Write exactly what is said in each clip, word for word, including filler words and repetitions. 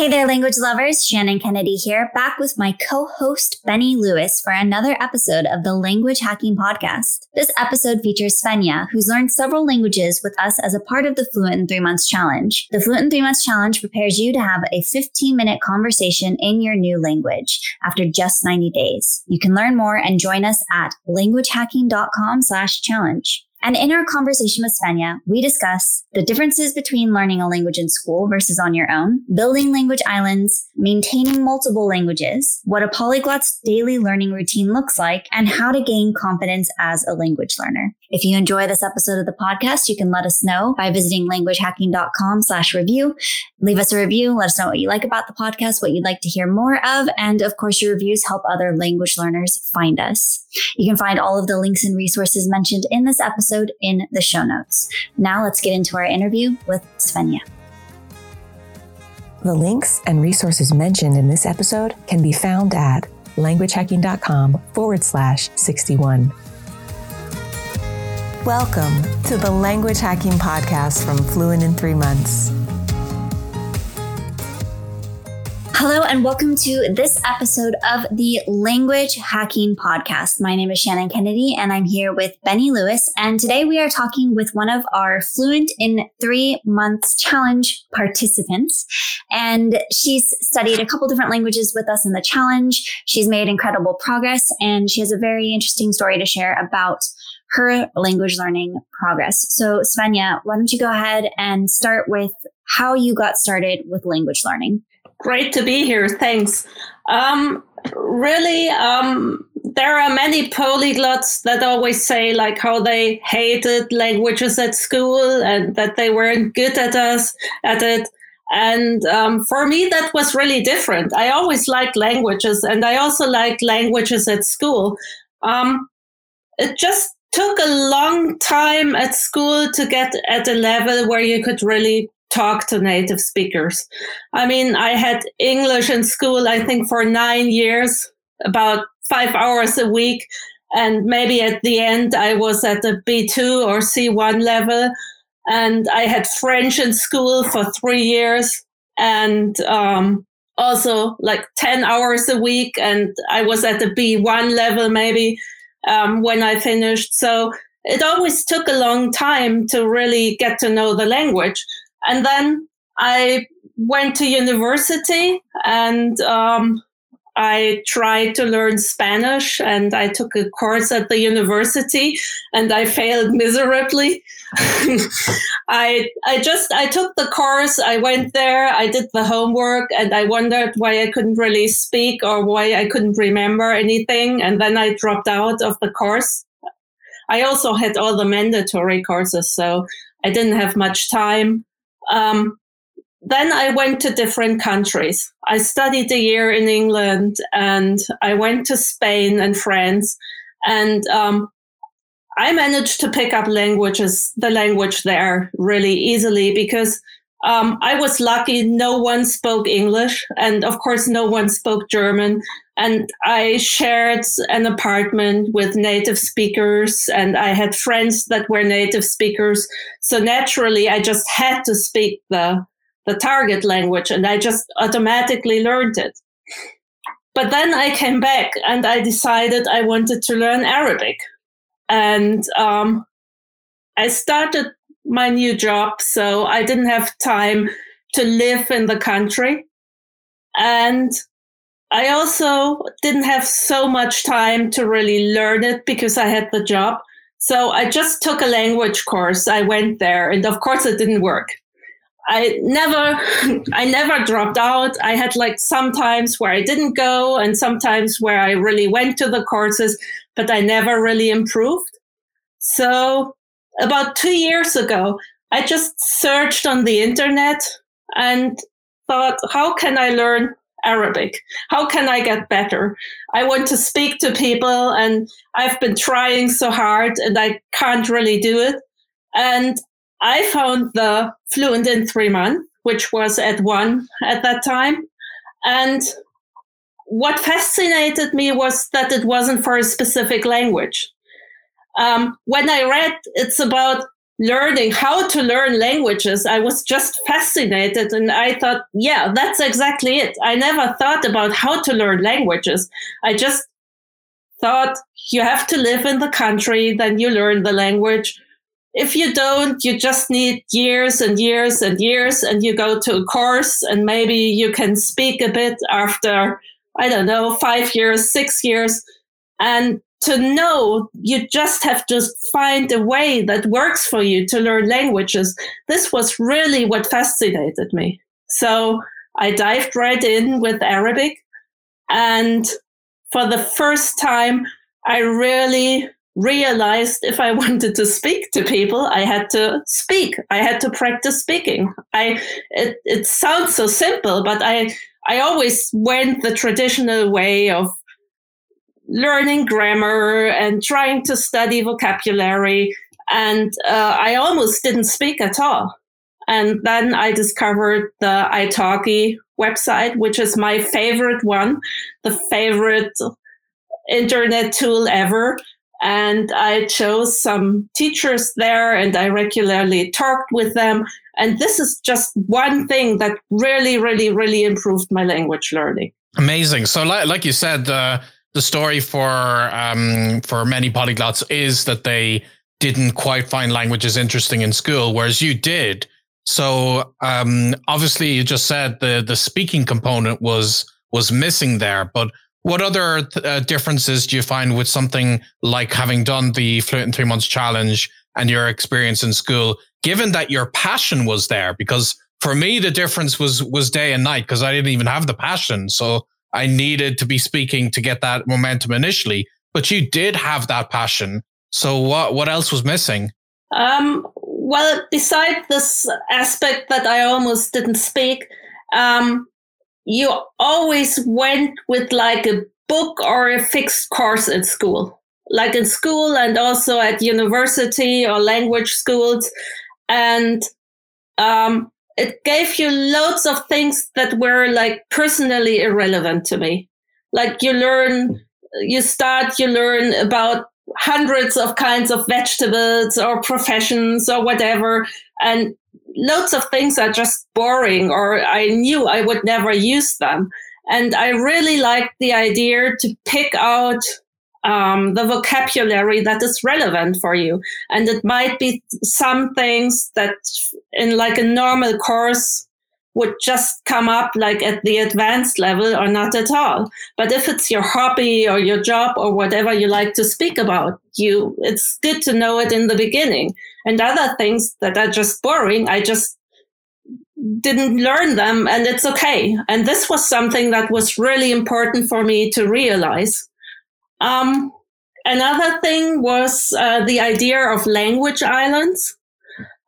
Hey there, language lovers. Shannon Kennedy here, back with my co-host, Benny Lewis, for another episode of the Language Hacking Podcast. This episode features Svenja, who's learned several languages with us as a part of the Fluent in Three Months Challenge. The Fluent in Three Months Challenge prepares you to have a fifteen-minute conversation in your new language after just ninety days. You can learn more and join us at languagehacking.com slash challenge. And in our conversation with Svenja, we discuss the differences between learning a language in school versus on your own, building language islands, maintaining multiple languages, what a polyglot's daily learning routine looks like, and how to gain confidence as a language learner. If you enjoy this episode of the podcast, you can let us know by visiting languagehacking.com slash review. Leave us a review. Let us know what you like about the podcast, what you'd like to hear more of. And of course, your reviews help other language learners find us. You can find all of the links and resources mentioned in this episode in the show notes. Now let's get into our interview with Svenja. The links and resources mentioned in this episode can be found at languagehacking.com forward slash 61. Welcome to the Language Hacking Podcast from Fluent in Three Months. Hello and welcome to this episode of the Language Hacking Podcast. My name is Shannon Kennedy and I'm here with Benny Lewis. And today we are talking with one of our Fluent in Three Months Challenge participants. And she's studied a couple different languages with us in the challenge. She's made incredible progress and she has a very interesting story to share about her language learning progress. So Svenja, why don't you go ahead and start with how you got started with language learning? Great to be here. Thanks. Um, really, um, there are many polyglots that always say like how they hated languages at school and that they weren't good at us at it. And um, for me, that was really different. I always liked languages and I also liked languages at school. Um, it just took a long time at school to get at a level where you could really talk to native speakers. I mean, I had English in school, I think for nine years, about five hours a week. And maybe at the end, I was at the B two or C one level. And I had French in school for three years. And um, also like ten hours a week. And I was at the B one level, maybe um, when I finished. So it always took a long time to really get to know the language. And then I went to university and um, I tried to learn Spanish and I took a course at the university and I failed miserably. I I just, I took the course, I went there, I did the homework and I wondered why I couldn't really speak or why I couldn't remember anything. And then I dropped out of the course. I also had all the mandatory courses, so I didn't have much time. Um, then I went to different countries. I studied a year in England and I went to Spain and France and, um, I managed to pick up languages, the language there really easily because, um, I was lucky. No one spoke English and of course no one spoke German. And I shared an apartment with native speakers and I had friends that were native speakers. So naturally, I just had to speak the, the target language and I just automatically learned it. But then I came back and I decided I wanted to learn Arabic. And um, I started my new job, so I didn't have time to live in the country. And I also didn't have so much time to really learn it because I had the job. So I just took a language course. I went there and of course it didn't work. I never, I never dropped out. I had like sometimes where I didn't go and sometimes where I really went to the courses, but I never really improved. So about two years ago, I just searched on the internet and thought, how can I learn Arabic? How can I get better? I want to speak to people and I've been trying so hard and I can't really do it. And I found the Fluent in Three Months, which was at one at that time. And what fascinated me was that it wasn't for a specific language. Um, when I read, it's about learning how to learn languages, I was just fascinated. And I thought, yeah, that's exactly it. I never thought about how to learn languages. I just thought you have to live in the country, then you learn the language. If you don't, you just need years and years and years, and you go to a course and maybe you can speak a bit after, I don't know, five years, six years. And to know, you just have to find a way that works for you to learn languages. This was really what fascinated me. So I dived right in with Arabic. And for the first time, I really realized if I wanted to speak to people, I had to speak. I had to practice speaking. I it, it sounds so simple, but I I always went the traditional way of learning grammar and trying to study vocabulary. And uh, I almost didn't speak at all. And then I discovered the iTalki website, which is my favorite one, the favorite internet tool ever. And I chose some teachers there and I regularly talked with them. And this is just one thing that really, really, really improved my language learning. Amazing. So like, like you said, uh, the story for um, for many polyglots is that they didn't quite find languages interesting in school, whereas you did. So um, obviously you just said the, the speaking component was was missing there, but what other uh, differences do you find with something like having done the Fluent in Three Months Challenge and your experience in school, given that your passion was there? Because for me, the difference was was day and night because I didn't even have the passion. So I needed to be speaking to get that momentum initially. But you did have that passion. So what what else was missing? Um, well, beside this aspect that I almost didn't speak, um, you always went with like a book or a fixed course at school, like in school and also at university or language schools. And um, it gave you loads of things that were like personally irrelevant to me. Like you learn, you start, you learn about hundreds of kinds of vegetables or professions or whatever. And loads of things are just boring, or I knew I would never use them. And I really liked the idea to pick out um, the vocabulary that is relevant for you. And it might be some things that in like a normal course would just come up like at the advanced level or not at all. But if it's your hobby or your job or whatever you like to speak about, you it's good to know it in the beginning. And other things that are just boring, I just didn't learn them and it's okay. And this was something that was really important for me to realize. Um, another thing was uh, the idea of language islands.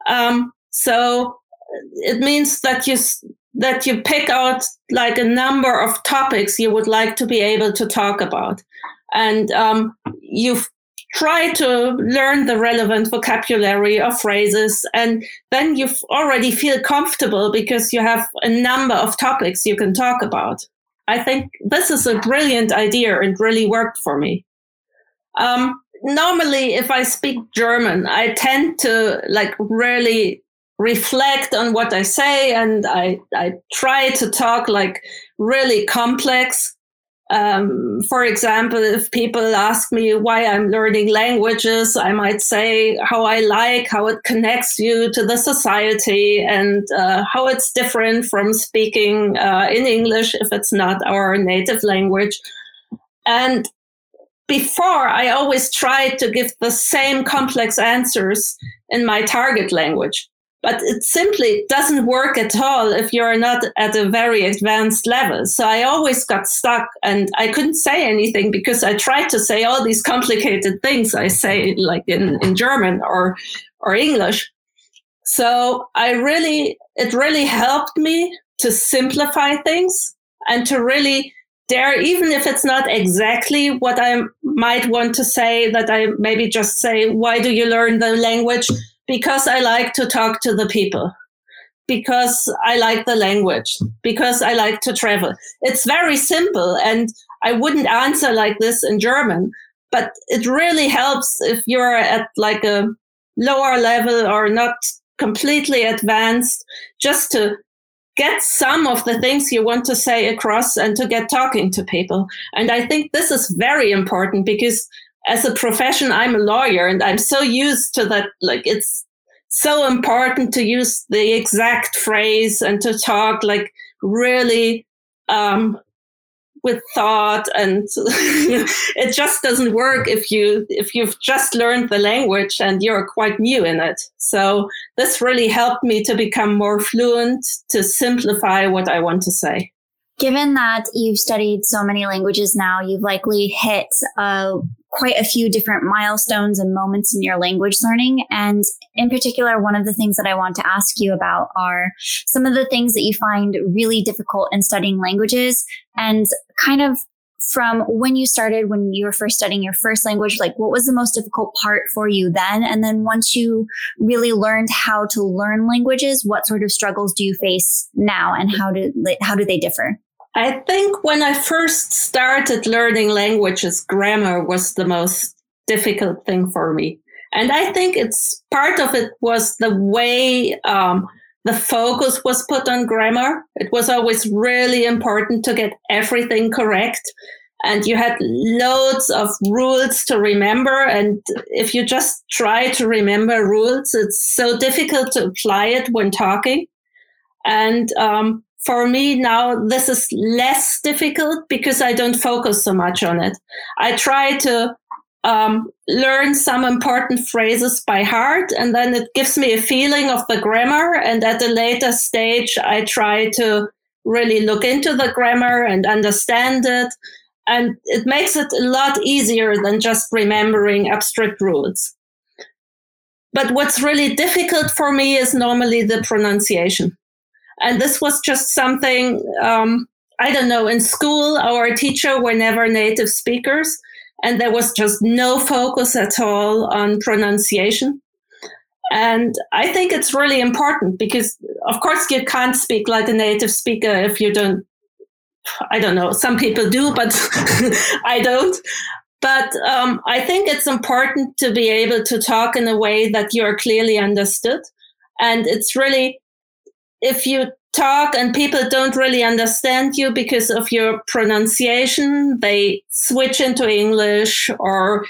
Um, so it means that you that you pick out like a number of topics you would like to be able to talk about. And um, you've try to learn the relevant vocabulary or phrases, and then you already feel comfortable because you have a number of topics you can talk about. I think this is a brilliant idea and really worked for me. Um, normally, if I speak German, I tend to like really reflect on what I say, and I, I try to talk like really complex. Um, for example, if people ask me why I'm learning languages, I might say how I like, how it connects you to the society and uh, how it's different from speaking uh, in English if it's not our native language. And before, I always tried to give the same complex answers in my target language. But it simply doesn't work at all if you're not at a very advanced level. So I always got stuck and I couldn't say anything because I tried to say all these complicated things I say like in, in German or, or English. So I really, it really helped me to simplify things and to really dare, even if it's not exactly what I might want to say, that I maybe just say, why do you learn the language? Because I like to talk to the people, because I like the language, because I like to travel. It's very simple, and I wouldn't answer like this in German, but it really helps if you're at like a lower level or not completely advanced, just to get some of the things you want to say across and to get talking to people. And I think this is very important because as a profession, I'm a lawyer and I'm so used to that. Like, it's so important to use the exact phrase and to talk like really um, with thought. And it just doesn't work if you, if you've just learned the language and you're quite new in it. So this really helped me to become more fluent, to simplify what I want to say. Given that you've studied so many languages now, you've likely hit uh, quite a few different milestones and moments in your language learning. And in particular, one of the things that I want to ask you about are some of the things that you find really difficult in studying languages, and kind of from when you started, when you were first studying your first language, like what was the most difficult part for you then? And then once you really learned how to learn languages, what sort of struggles do you face now and how do how do they differ? I think when I first started learning languages, grammar was the most difficult thing for me. And I think it's part of it was the way um, the focus was put on grammar. It was always really important to get everything correct. And you had loads of rules to remember. And if you just try to remember rules, it's so difficult to apply it when talking. And, um, for me now, this is less difficult because I don't focus so much on it. I try to um, learn some important phrases by heart, and then it gives me a feeling of the grammar. And at a later stage, I try to really look into the grammar and understand it. And it makes it a lot easier than just remembering abstract rules. But what's really difficult for me is normally the pronunciation. And this was just something, um, I don't know, in school, our teacher were never native speakers, and there was just no focus at all on pronunciation. And I think it's really important because, of course, you can't speak like a native speaker if you don't, I don't know, some people do, but I don't. But um, I think it's important to be able to talk in a way that you're clearly understood. And it's really, if you talk and people don't really understand you because of your pronunciation, they switch into English, or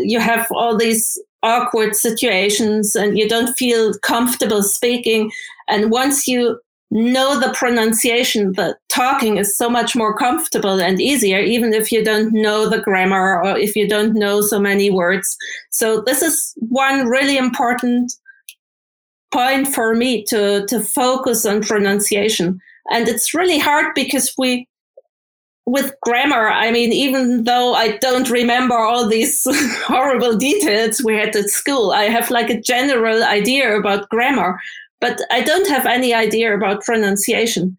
you have all these awkward situations and you don't feel comfortable speaking. And once you know the pronunciation, the talking is so much more comfortable and easier, even if you don't know the grammar or if you don't know so many words. So this is one really important point for me to, to focus on pronunciation. And it's really hard because we, with grammar, I mean, even though I don't remember all these horrible details we had at school, I have like a general idea about grammar, but I don't have any idea about pronunciation.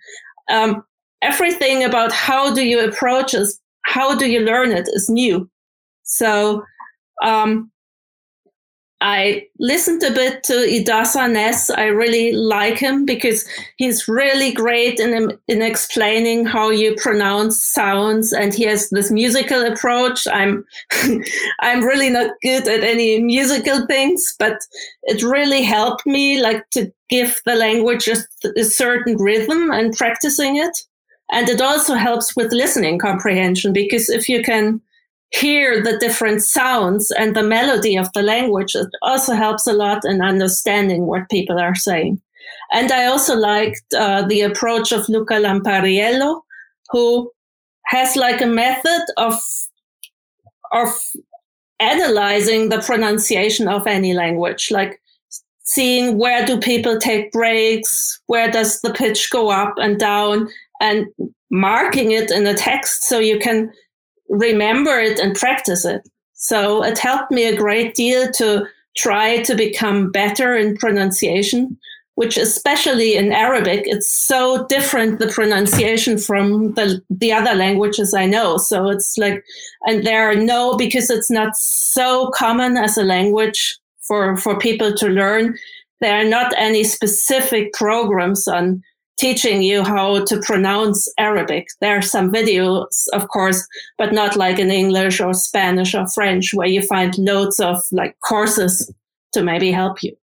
Um, everything about how do you approach it, how do you learn it is new. So, um, I listened a bit to Idasa Ness. I really like him because he's really great in, in explaining how you pronounce sounds, and he has this musical approach. I'm I'm really not good at any musical things, but it really helped me like to give the language a, a certain rhythm and practicing it. And it also helps with listening comprehension, because if you can hear the different sounds and the melody of the language, it also helps a lot in understanding what people are saying. And I also liked uh, the approach of Luca Lampariello, who has like a method of of analyzing the pronunciation of any language, like seeing where do people take breaks, where does the pitch go up and down, and marking it in a text so you can remember it and practice it. So it helped me a great deal to try to become better in pronunciation, which especially in Arabic, it's so different, the pronunciation from the, the other languages I know. So it's like, and there are no, because it's not so common as a language for, for people to learn, there are not any specific programs on teaching you how to pronounce Arabic. There are some videos, of course, but not like in English or Spanish or French, where you find loads of like courses to maybe help you.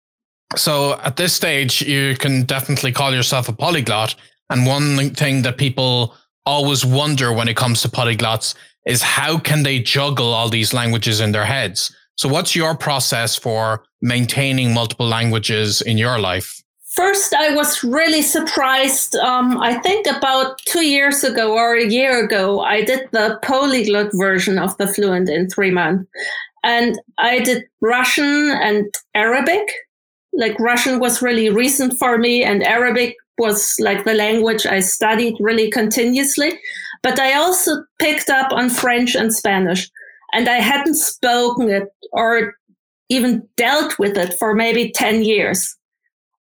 So at this stage, you can definitely call yourself a polyglot. And one thing that people always wonder when it comes to polyglots is how can they juggle all these languages in their heads? So what's your process for maintaining multiple languages in your life? First, I was really surprised. Um, I think about two years ago or a year ago, I did the polyglot version of the Fluent in Three Months. And I did Russian and Arabic. Like Russian was really recent for me, and Arabic was like the language I studied really continuously. But I also picked up on French and Spanish, and I hadn't spoken it or even dealt with it for maybe ten years.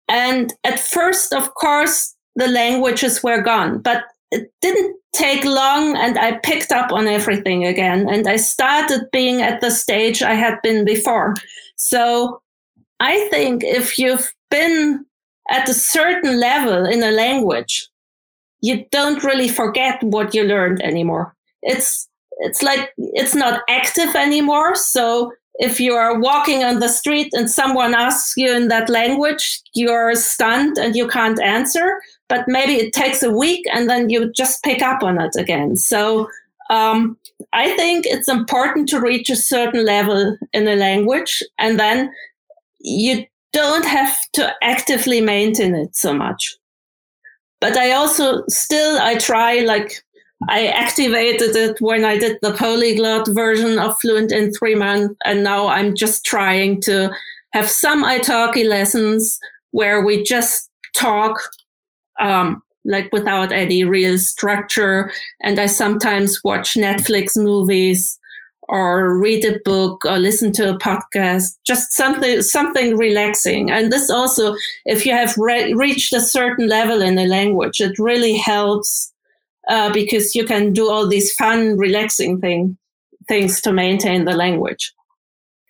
And at first, of course, the languages were gone, but it didn't take long and I picked up on everything again. And I started being at the stage I had been before. So I think if you've been at a certain level in a language, you don't really forget what you learned anymore. It's it's like it's not active anymore. So if you are walking on the street and someone asks you in that language, you're stunned and you can't answer. But maybe it takes a week and then you just pick up on it again. So um, I think it's important to reach a certain level in a language, and then you don't have to actively maintain it so much. But I also still, I try, like I activated it when I did the polyglot version of Fluent in Three Months. And now I'm just trying to have some iTalki lessons where we just talk um, like without any real structure. And I sometimes watch Netflix movies or read a book or listen to a podcast, just something something relaxing. And this also, if you have re- reached a certain level in a language, it really helps uh, because you can do all these fun, relaxing thing, things to maintain the language.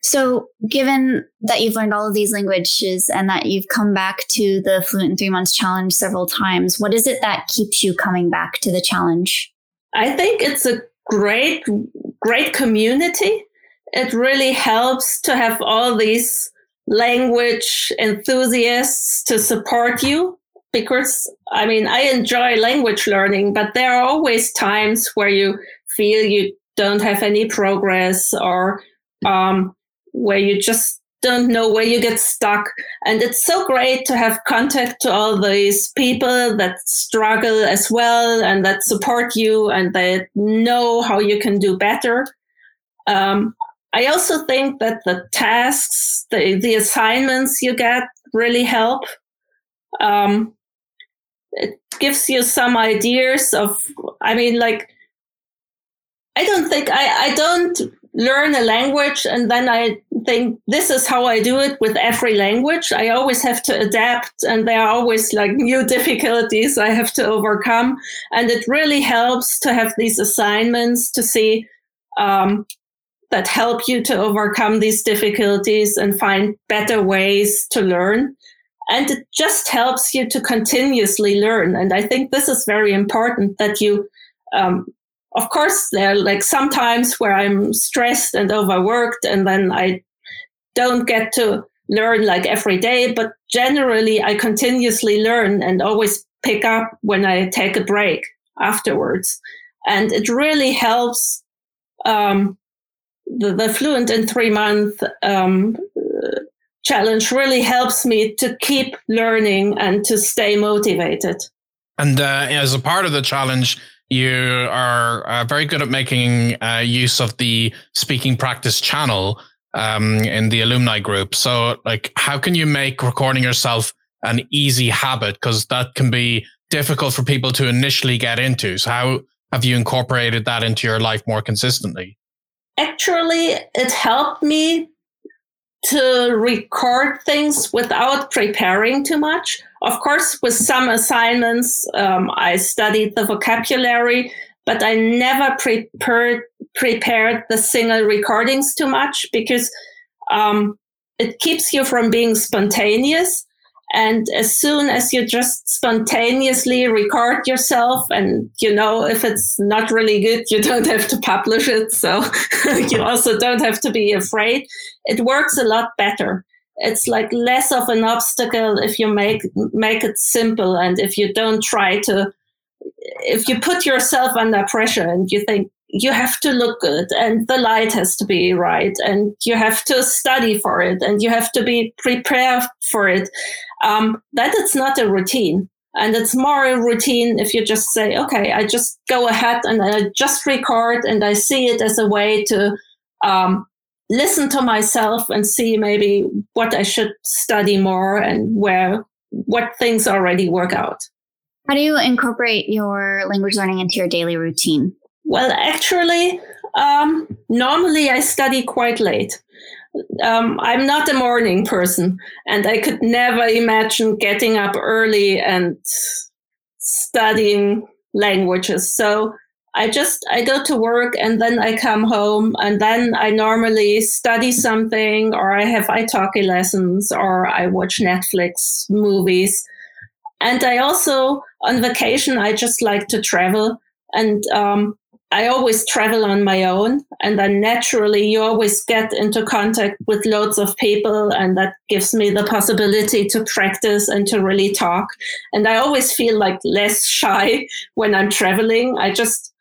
So given that you've learned all of these languages and that you've come back to the Fluent in Three Months Challenge several times, what is it that keeps you coming back to the challenge? I think it's a great great community. It really helps to have all these language enthusiasts to support you, because I mean, I enjoy language learning, but there are always times where you feel you don't have any progress or um, where you just don't know, where you get stuck. And it's so great to have contact to all these people that struggle as well and that support you and that know how you can do better. Um, I also think that the tasks, the, the assignments you get really help. Um, it gives you some ideas of, I mean, like, I don't think, I, I don't learn a language and then I think this is how I do it with every language. I always have to adapt and there are always like new difficulties I have to overcome. And it really helps to have these assignments to see um, that help you to overcome these difficulties and find better ways to learn. And it just helps you to continuously learn. And I think this is very important that you um, Of course, there are like sometimes where I'm stressed and overworked and then I don't get to learn like every day. But generally, I continuously learn and always pick up when I take a break afterwards. And it really helps um, the, the Fluent in Three Months um, challenge really helps me to keep learning and to stay motivated. And uh, as a part of the challenge, you are uh, very good at making uh, use of the speaking practice channel um, in the alumni group. So like, how can you make recording yourself an easy habit? Because that can be difficult for people to initially get into. So how have you incorporated that into your life more consistently? Actually, it helped me to record things without preparing too much. Of course, with some assignments, um, I studied the vocabulary, but I never prepared prepared the single recordings too much because um, it keeps you from being spontaneous. And as soon as you just spontaneously record yourself, and you know, if it's not really good, you don't have to publish it. So you also don't have to be afraid. It works a lot better. it's like less of an obstacle if you make make it simple, and if you don't try to, if you put yourself under pressure and you think you have to look good and the light has to be right and you have to study for it and you have to be prepared for it, um, that it's not a routine. And it's more a routine if you just say, okay, I just go ahead and I just record, and I see it as a way to um, listen to myself and see maybe what I should study more and where what things already work out. How do you incorporate your language learning into your daily routine? Well, actually, um, normally I study quite late. Um, I'm not a morning person, and I could never imagine getting up early and studying languages. So I just, I go to work and then I come home, and then I normally study something, or I have iTalki lessons, or I watch Netflix movies. And I also, on vacation, I just like to travel, and um I always travel on my own, and then naturally you always get into contact with loads of people, and that gives me the possibility to practice and to really talk. And I always feel like less shy when I'm traveling. I just,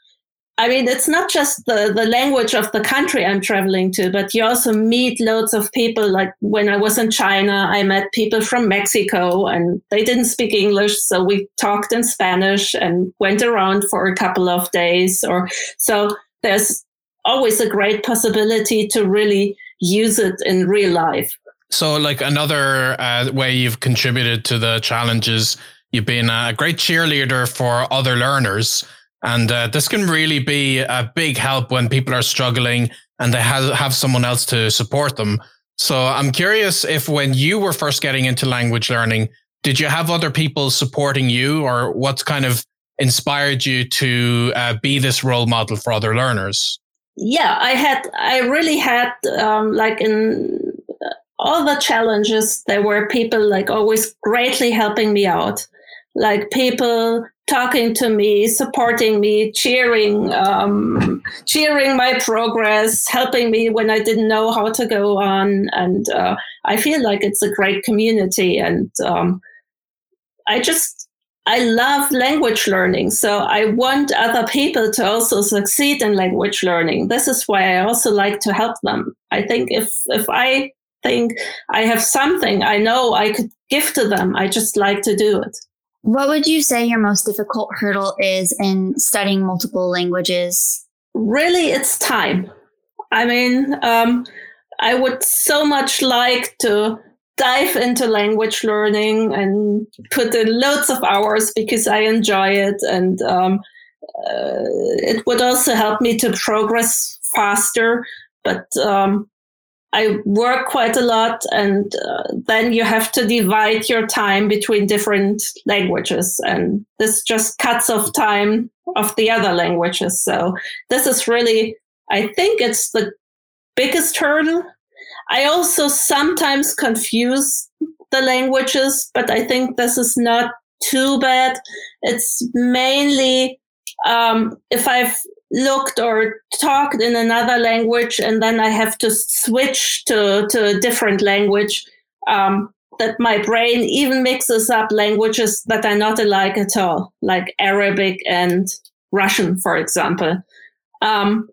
I mean, it's not just the, the language of the country I'm traveling to, but you also meet loads of people. Like when I was in China, I met people from Mexico, and they didn't speak English, so we talked in Spanish and went around for a couple of days. Or so there's always a great possibility to really use it in real life. So like another uh, way you've contributed to the challenge is you've been a great cheerleader for other learners. And uh, this can really be a big help when people are struggling and they have, have someone else to support them. So I'm curious if when you were first getting into language learning, did you have other people supporting you, or what's kind of inspired you to uh, be this role model for other learners? Yeah, I had, I really had um, like in all the challenges, there were people like always greatly helping me out. Like people talking to me, supporting me, cheering, um, cheering my progress, helping me when I didn't know how to go on. And uh, I feel like it's a great community. And um, I just, I love language learning. So I want other people to also succeed in language learning. This is why I also like to help them. I think if, if I think I have something I know I could give to them, I just like to do it. What would you say your most difficult hurdle is in studying multiple languages? Really, it's time. I mean, um, I would so much like to dive into language learning and put in loads of hours because I enjoy it. And um, uh, it would also help me to progress faster. But um, I work quite a lot, and uh, then you have to divide your time between different languages, and this just cuts off time of the other languages. So this is really, I think it's the biggest hurdle. I also sometimes confuse the languages, but I think this is not too bad. It's mainly um, if I've looked or talked in another language, and then I have to switch to, to a different language, um, that my brain even mixes up languages that are not alike at all, like Arabic and Russian, for example. Um,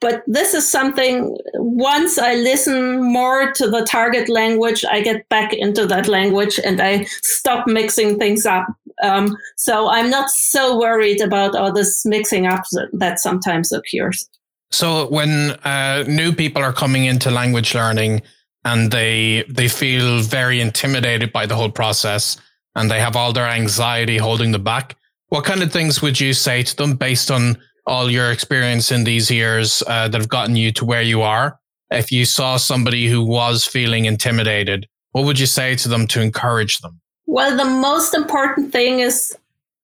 but this is something, once I listen more to the target language, I get back into that language and I stop mixing things up. Um, so I'm not so worried about all this mixing up that sometimes occurs. So when uh, new people are coming into language learning and they they feel very intimidated by the whole process and they have all their anxiety holding them back, what kind of things would you say to them based on all your experience in these years uh, that have gotten you to where you are? If you saw somebody who was feeling intimidated, what would you say to them to encourage them? Well, the most important thing is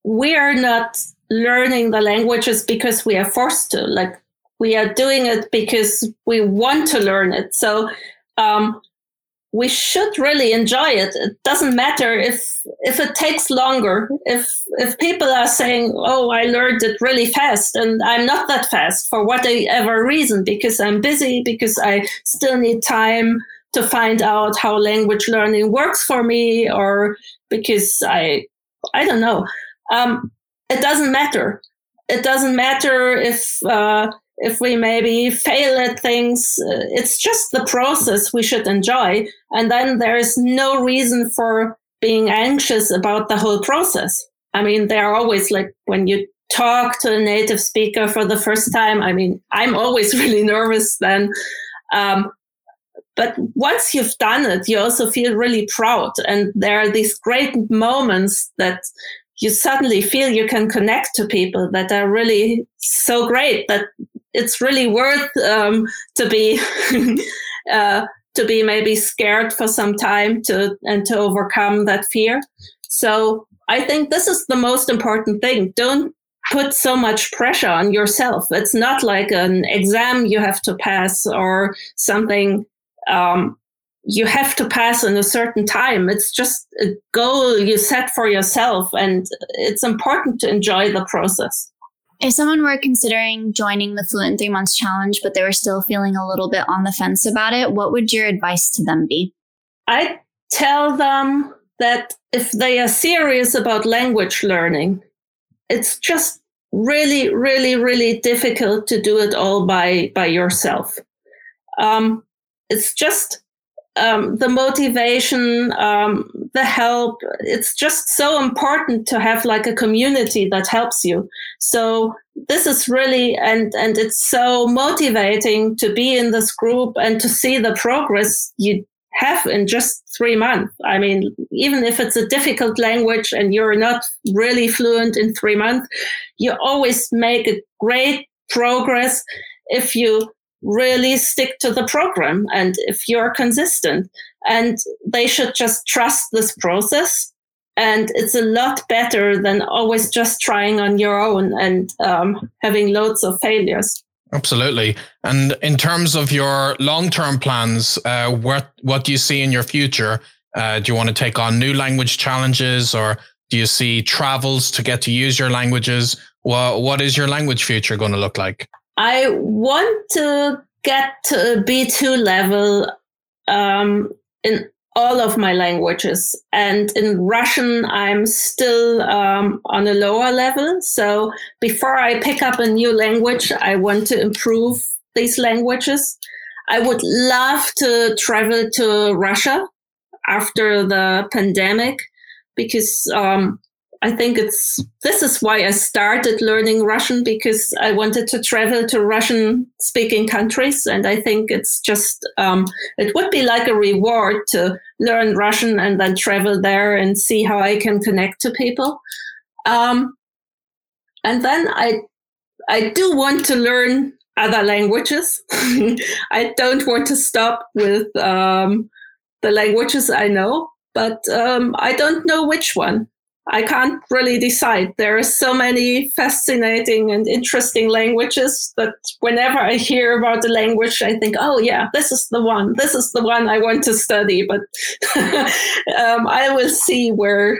we are not learning the languages because we are forced to. Like, we are doing it because we want to learn it. So um, we should really enjoy it. It doesn't matter if if it takes longer. If if people are saying, oh, I learned it really fast and I'm not that fast for whatever reason, because I'm busy, because I still need time to find out how language learning works for me, or because I, I don't know. Um, it doesn't matter. It doesn't matter if uh, if we maybe fail at things. It's just the process we should enjoy. And then there is no reason for being anxious about the whole process. I mean, there are always, like, when you talk to a native speaker for the first time, I mean, I'm always really nervous then. Um, but once you've done it, you also feel really proud. And there are these great moments that you suddenly feel you can connect to people that are really so great that it's really worth um, to be uh, to be maybe scared for some time to and to overcome that fear. So I think this is the most important thing. Don't put so much pressure on yourself. It's not like an exam you have to pass or something um, you have to pass in a certain time. It's just a goal you set for yourself, and it's important to enjoy the process. If someone were considering joining the Fluent in Three Months Challenge, but they were still feeling a little bit on the fence about it, what would your advice to them be? I tell them that if they are serious about language learning, it's just really, really, really difficult to do it all by, by yourself. Um, it's just um, the motivation, um, the help. It's just so important to have like a community that helps you. So this is really, and, and it's so motivating to be in this group and to see the progress you have in just three months. I mean, even if it's a difficult language and you're not really fluent in three months, you always make a great progress if you really stick to the program and if you're consistent. And they should just trust this process. And it's a lot better than always just trying on your own and um, having loads of failures. Absolutely. And in terms of your long-term plans, uh, what what do you see in your future? Uh, do you want to take on new language challenges, or do you see travels to get to use your languages? Well, what is your language future going to look like? I want to get to a B two level um, in all of my languages. And in Russian, I'm still um, on a lower level. So before I pick up a new language, I want to improve these languages. I would love to travel to Russia after the pandemic, because um, I think it's, this is why I started learning Russian, because I wanted to travel to Russian speaking countries. And I think it's just, um, it would be like a reward to learn Russian and then travel there and see how I can connect to people. Um, and then I, I do want to learn other languages. I don't want to stop with, um, the languages I know, but, um, I don't know which one. I can't really decide. There are so many fascinating and interesting languages that whenever I hear about a language, I think, oh yeah, this is the one. This is the one I want to study. But um, I will see where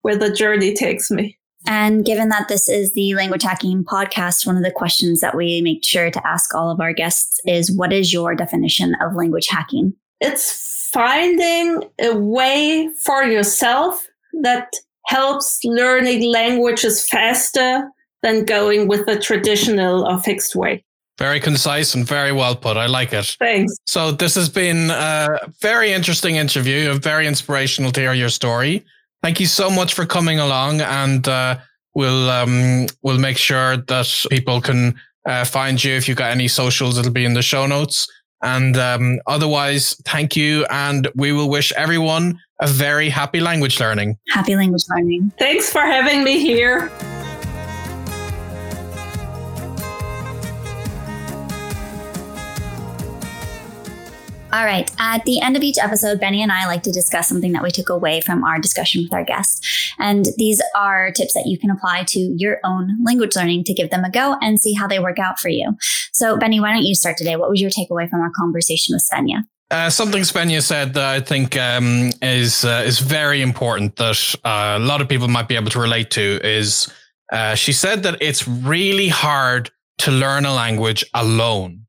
where the journey takes me. And given that this is the Language Hacking Podcast, one of the questions that we make sure to ask all of our guests is, what is your definition of language hacking? It's finding a way for yourself that helps learning languages faster than going with the traditional or fixed way. Very concise and very well put. I like it. Thanks. So this has been a very interesting interview, very inspirational to hear your story. Thank you so much for coming along, and uh, we'll um, we'll make sure that people can uh, find you. If you've got any socials, it'll be in the show notes. And um, otherwise, thank you. And we will wish everyone a very happy language learning. Happy language learning. Thanks for having me here. All right. At the end of each episode, Benny and I like to discuss something that we took away from our discussion with our guests. And these are tips that you can apply to your own language learning to give them a go and see how they work out for you. So, Benny, why don't you start today? What was your takeaway from our conversation with Svenja? Uh, something Svenja said that I think um, is uh, is very important that uh, a lot of people might be able to relate to is uh, she said that it's really hard to learn a language alone.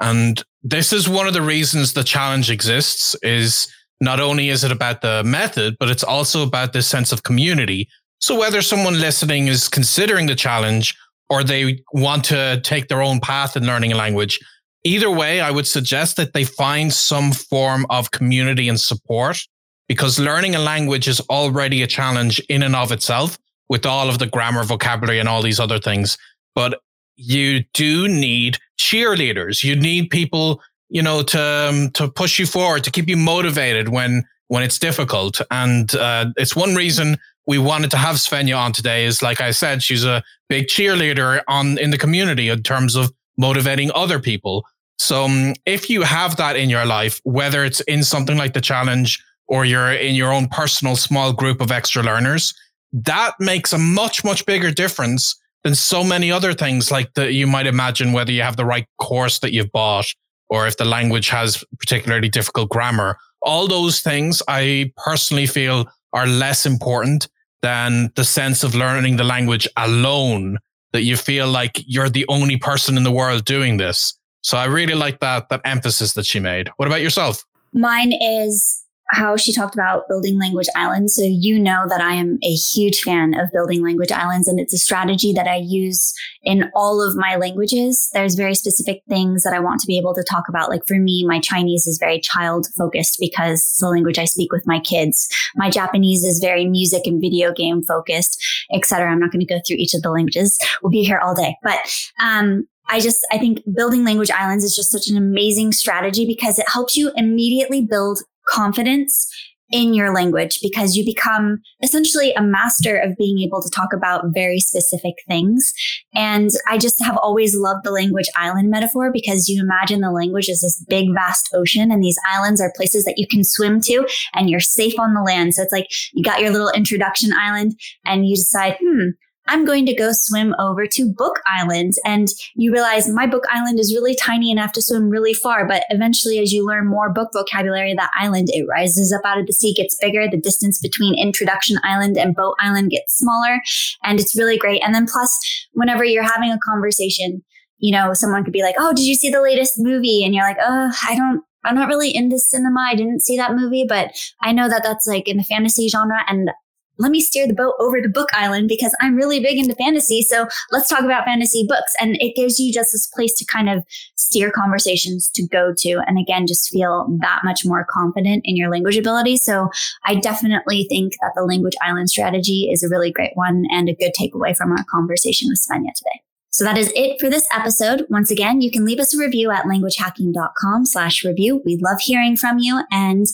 And this is one of the reasons the challenge exists, is not only is it about the method, but it's also about this sense of community. So whether someone listening is considering the challenge or they want to take their own path in learning a language, either way, I would suggest that they find some form of community and support, because learning a language is already a challenge in and of itself with all of the grammar, vocabulary, and all these other things. But you do need cheerleaders. You need people, you know, to um, to push you forward, to keep you motivated when when it's difficult. And uh, it's one reason we wanted to have Svenja on today is, like I said, she's a big cheerleader on in the community in terms of motivating other people. So um, if you have that in your life, whether it's in something like the challenge or you're in your own personal small group of extra learners, that makes a much, much bigger difference than so many other things like that you might imagine, whether you have the right course that you've bought or if the language has particularly difficult grammar. All those things I personally feel are less important than the sense of learning the language alone, that you feel like you're the only person in the world doing this. So I really like that, that emphasis that she made. What about yourself? Mine is how she talked about building language islands. So you know that I am a huge fan of building language islands, and it's a strategy that I use in all of my languages. There's very specific things that I want to be able to talk about. Like for me, my Chinese is very child focused because it's the language I speak with my kids. My Japanese is very music and video game focused, et cetera. I'm not going to go through each of the languages. We'll be here all day. But um I just, I think building language islands is just such an amazing strategy because it helps you immediately build confidence in your language, because you become essentially a master of being able to talk about very specific things. And I just have always loved the language island metaphor, because you imagine the language is this big, vast ocean, and these islands are places that you can swim to and you're safe on the land. So it's like you got your little introduction island and you decide, hmm, I'm going to go swim over to Book Island. And you realize my Book Island is really tiny and I have to swim really far. But eventually, as you learn more book vocabulary, that island, it rises up out of the sea, gets bigger. The distance between Introduction Island and Boat Island gets smaller. And it's really great. And then plus, whenever you're having a conversation, you know, someone could be like, oh, did you see the latest movie? And you're like, oh, I don't. I'm not really into cinema. I didn't see that movie, but I know that that's like in the fantasy genre. And let me steer the boat over to Book Island because I'm really big into fantasy. So let's talk about fantasy books. And it gives you just this place to kind of steer conversations to go to. And again, just feel that much more confident in your language ability. So I definitely think that the language island strategy is a really great one and a good takeaway from our conversation with Svenja today. So that is it for this episode. Once again, you can leave us a review at languagehacking.com slash review. We love hearing from you. And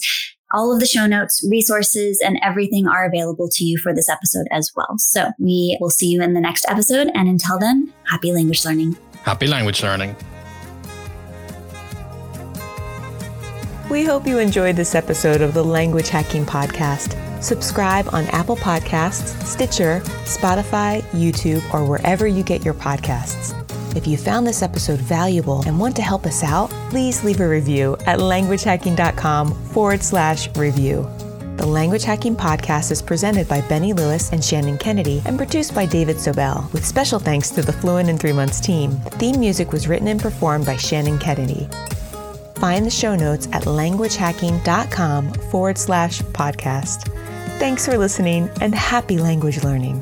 all of the show notes, resources, and everything are available to you for this episode as well. So we will see you in the next episode. And until then, happy language learning. Happy language learning. We hope you enjoyed this episode of the Language Hacking Podcast. Subscribe on Apple Podcasts, Stitcher, Spotify, YouTube, or wherever you get your podcasts. If you found this episode valuable and want to help us out, please leave a review at languagehacking.com forward slash review. The Language Hacking Podcast is presented by Benny Lewis and Shannon Kennedy and produced by David Sobel, with special thanks to the Fluent in Three Months team. The theme music was written and performed by Shannon Kennedy. Find the show notes at languagehacking.com forward slash podcast. Thanks for listening and happy language learning.